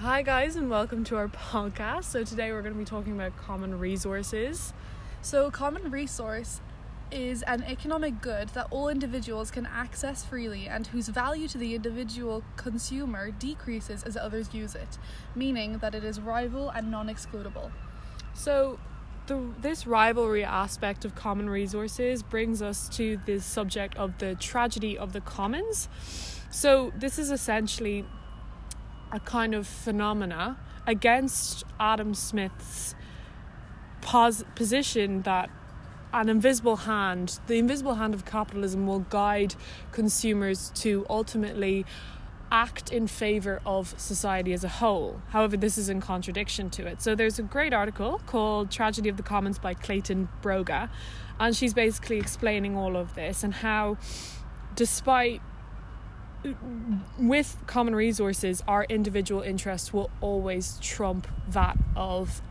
Hi guys, and welcome to our podcast. So today we're going to be talking about common resources. So a common resource is an economic good that all individuals can access freely and whose value to the individual consumer decreases as others use it, meaning that it is rival and non-excludable. So this rivalry aspect of common resources brings us to the subject of the tragedy of the commons. So this is essentially a kind of phenomena against Adam Smith's position that the invisible hand of capitalism will guide consumers to ultimately act in favor of society as a whole. However, this is in contradiction to it. So there's a great article called Tragedy of the Commons by Clayton Broga, and she's basically explaining all of this and how, despite with common resources, our individual interests will always trump that of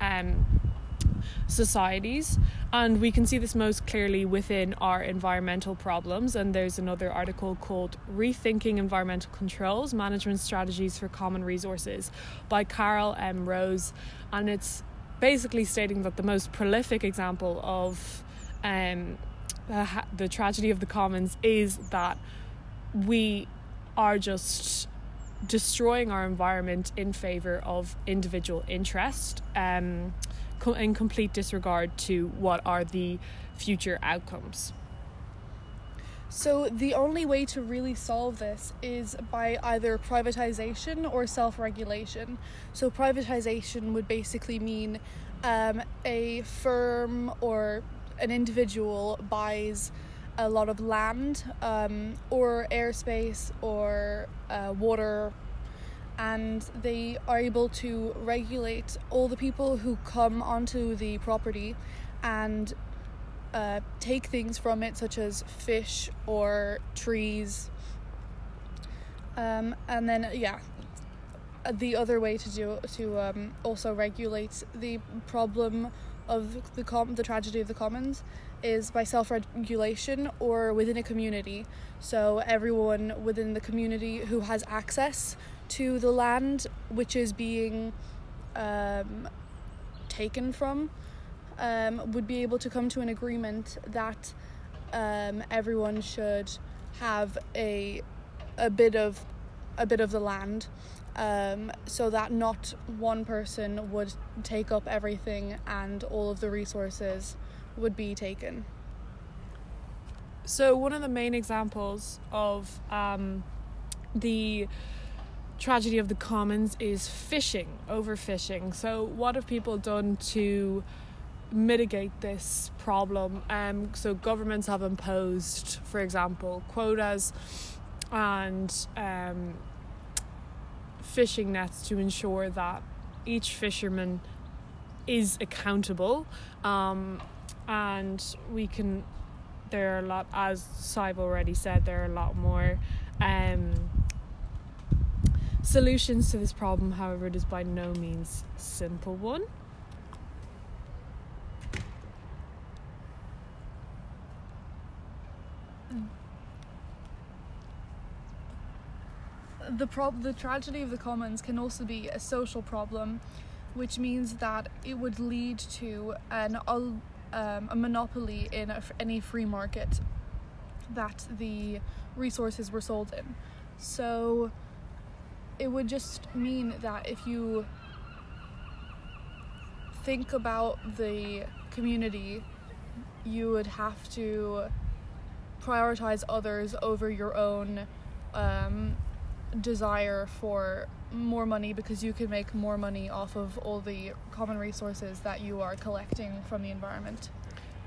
societies, and we can see this most clearly within our environmental problems. And there's another article called Rethinking Environmental Controls, Management Strategies for Common Resources by Carol M. Rose, and it's basically stating that the most prolific example of the tragedy of the commons is that we are just destroying our environment in favor of individual interest, in complete disregard to what are the future outcomes. So the only way to really solve this is by either privatization or self-regulation. So privatization would basically mean a firm or an individual buys a lot of land or airspace or water, and they are able to regulate all the people who come onto the property and take things from it, such as fish or trees. And then the other way to also regulate the problem of the tragedy of the commons is by self-regulation or within a community. So everyone within the community who has access to the land which is being taken from would be able to come to an agreement that everyone should have a bit of the land, so that not one person would take up everything and all of the resources would be taken. So one of the main examples of the tragedy of the commons is fishing, overfishing. So what have people done to mitigate this problem? So governments have imposed, for example, quotas and fishing nets to ensure that each fisherman is accountable, and there are a lot, as Syve already said, there are a lot more solutions to this problem. However, it is by no means a simple one. The tragedy of the commons can also be a social problem, which means that it would lead to a monopoly in any free market that the resources were sold in. So it would just mean that if you think about the community, you would have to prioritize others over your own desire for more money, because you can make more money off of all the common resources that you are collecting from the environment.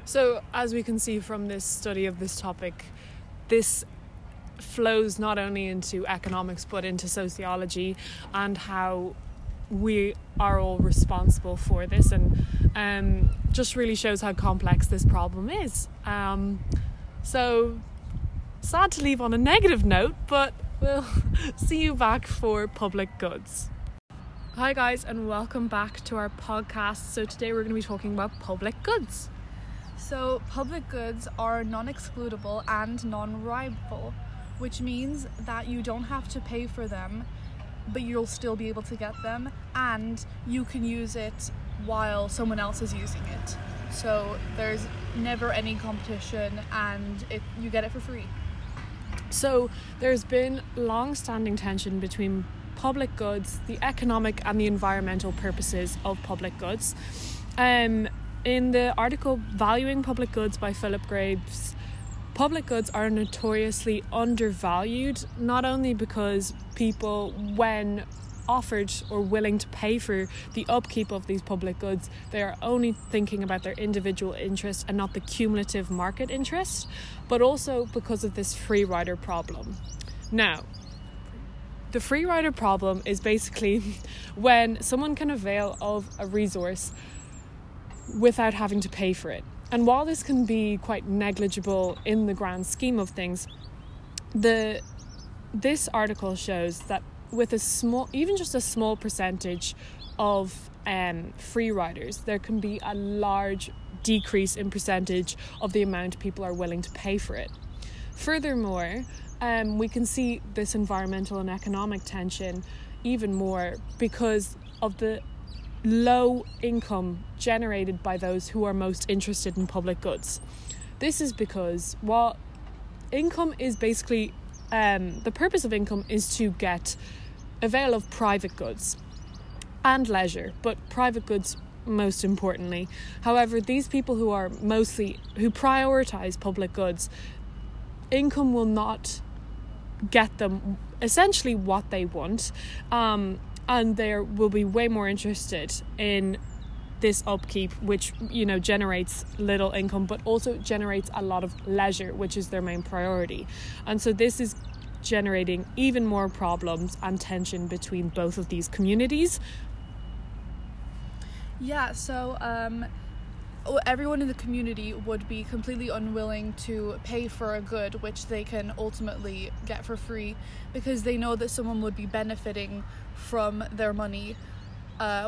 So as we can see from this study of this topic, this flows not only into economics but into sociology and how we are all responsible for this, and just really shows how complex this problem is. So sad to leave on a negative note, but we'll see you back for public goods. Hi guys, and welcome back to our podcast. So today we're going to be talking about public goods. So public goods are non-excludable and non-rival, which means that you don't have to pay for them but you'll still be able to get them, and you can use it while someone else is using it. So there's never any competition, and you get it for free. So there's been long-standing tension between public goods, the economic and the environmental purposes of public goods. In the article Valuing Public Goods by Philip Graves, public goods are notoriously undervalued, not only because people, when offered or willing to pay for the upkeep of these public goods, they are only thinking about their individual interest and not the cumulative market interest, but also because of this free rider problem. Now, the free rider problem is basically when someone can avail of a resource without having to pay for it. And while this can be quite negligible in the grand scheme of things, this article shows that with even just a small percentage of free riders, there can be a large decrease in percentage of the amount people are willing to pay for it. Furthermore, we can see this environmental and economic tension even more because of the low income generated by those who are most interested in public goods. This is because while income is basically the purpose of income is to avail of private goods and leisure, but private goods most importantly. However, these people who prioritize public goods, income will not get them essentially what they want, and they will be way more interested in this upkeep, which generates little income but also generates a lot of leisure, which is their main priority. And so this is generating even more problems and tension between both of these communities. Everyone in the community would be completely unwilling to pay for a good which they can ultimately get for free, because they know that someone would be benefiting from their money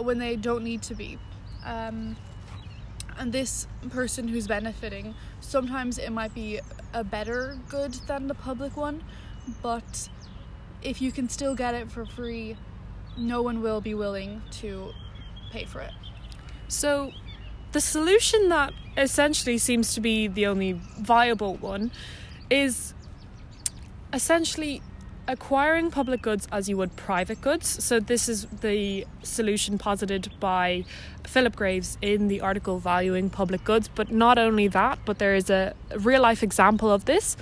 when they don't need to be. And this person who's benefiting, sometimes it might be a better good than the public one, but if you can still get it for free, no one will be willing to pay for it. So the solution that essentially seems to be the only viable one is essentially acquiring public goods as you would private goods. So this is the solution posited by Philip Graves in the article Valuing Public Goods. But not only that, but there is a real life example of this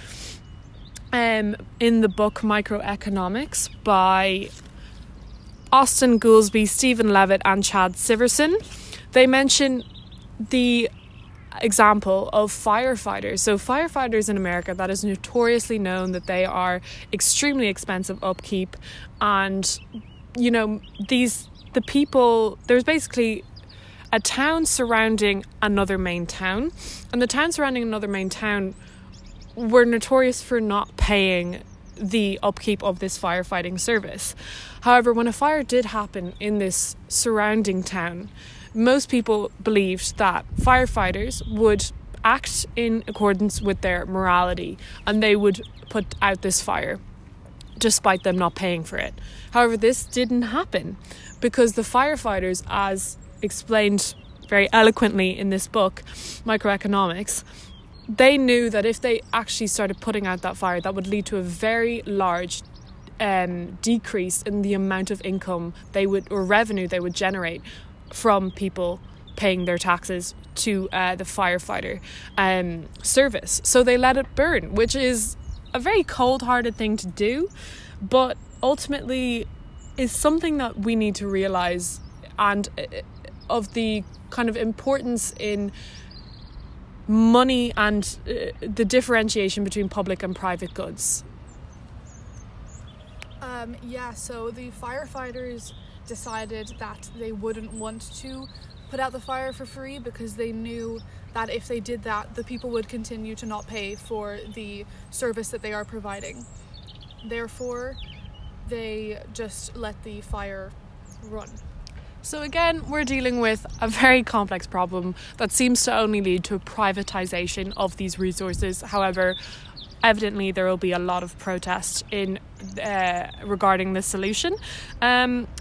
in the book Microeconomics by Austin Goolsbee, Stephen Levitt and Chad Syverson. They mention the example of firefighters. So firefighters in America, that is notoriously known that they are extremely expensive upkeep, and there's basically a town surrounding another main town, and the town surrounding another main town were notorious for not paying the upkeep of this firefighting service. However, when a fire did happen in this surrounding town, most people believed that firefighters would act in accordance with their morality and they would put out this fire despite them not paying for it. However, this didn't happen because the firefighters, as explained very eloquently in this book, Microeconomics, they knew that if they actually started putting out that fire, that would lead to a very large decrease in the amount of income they would, or revenue they would generate from people paying their taxes to the firefighter service. So they let it burn, which is a very cold-hearted thing to do, but ultimately is something that we need to realize, and of the kind of importance in money and the differentiation between public and private goods. So the firefighters decided that they wouldn't want to put out the fire for free because they knew that if they did that, the people would continue to not pay for the service that they are providing. Therefore, they just let the fire run. So again, we're dealing with a very complex problem that seems to only lead to a privatization of these resources. However, evidently there will be a lot of protest in regarding this solution.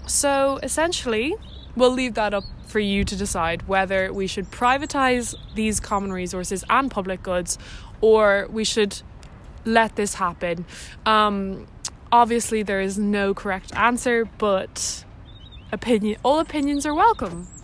So essentially, we'll leave that up for you to decide whether we should privatize these common resources and public goods, or we should let this happen. Obviously, there is no correct answer, but all opinions are welcome.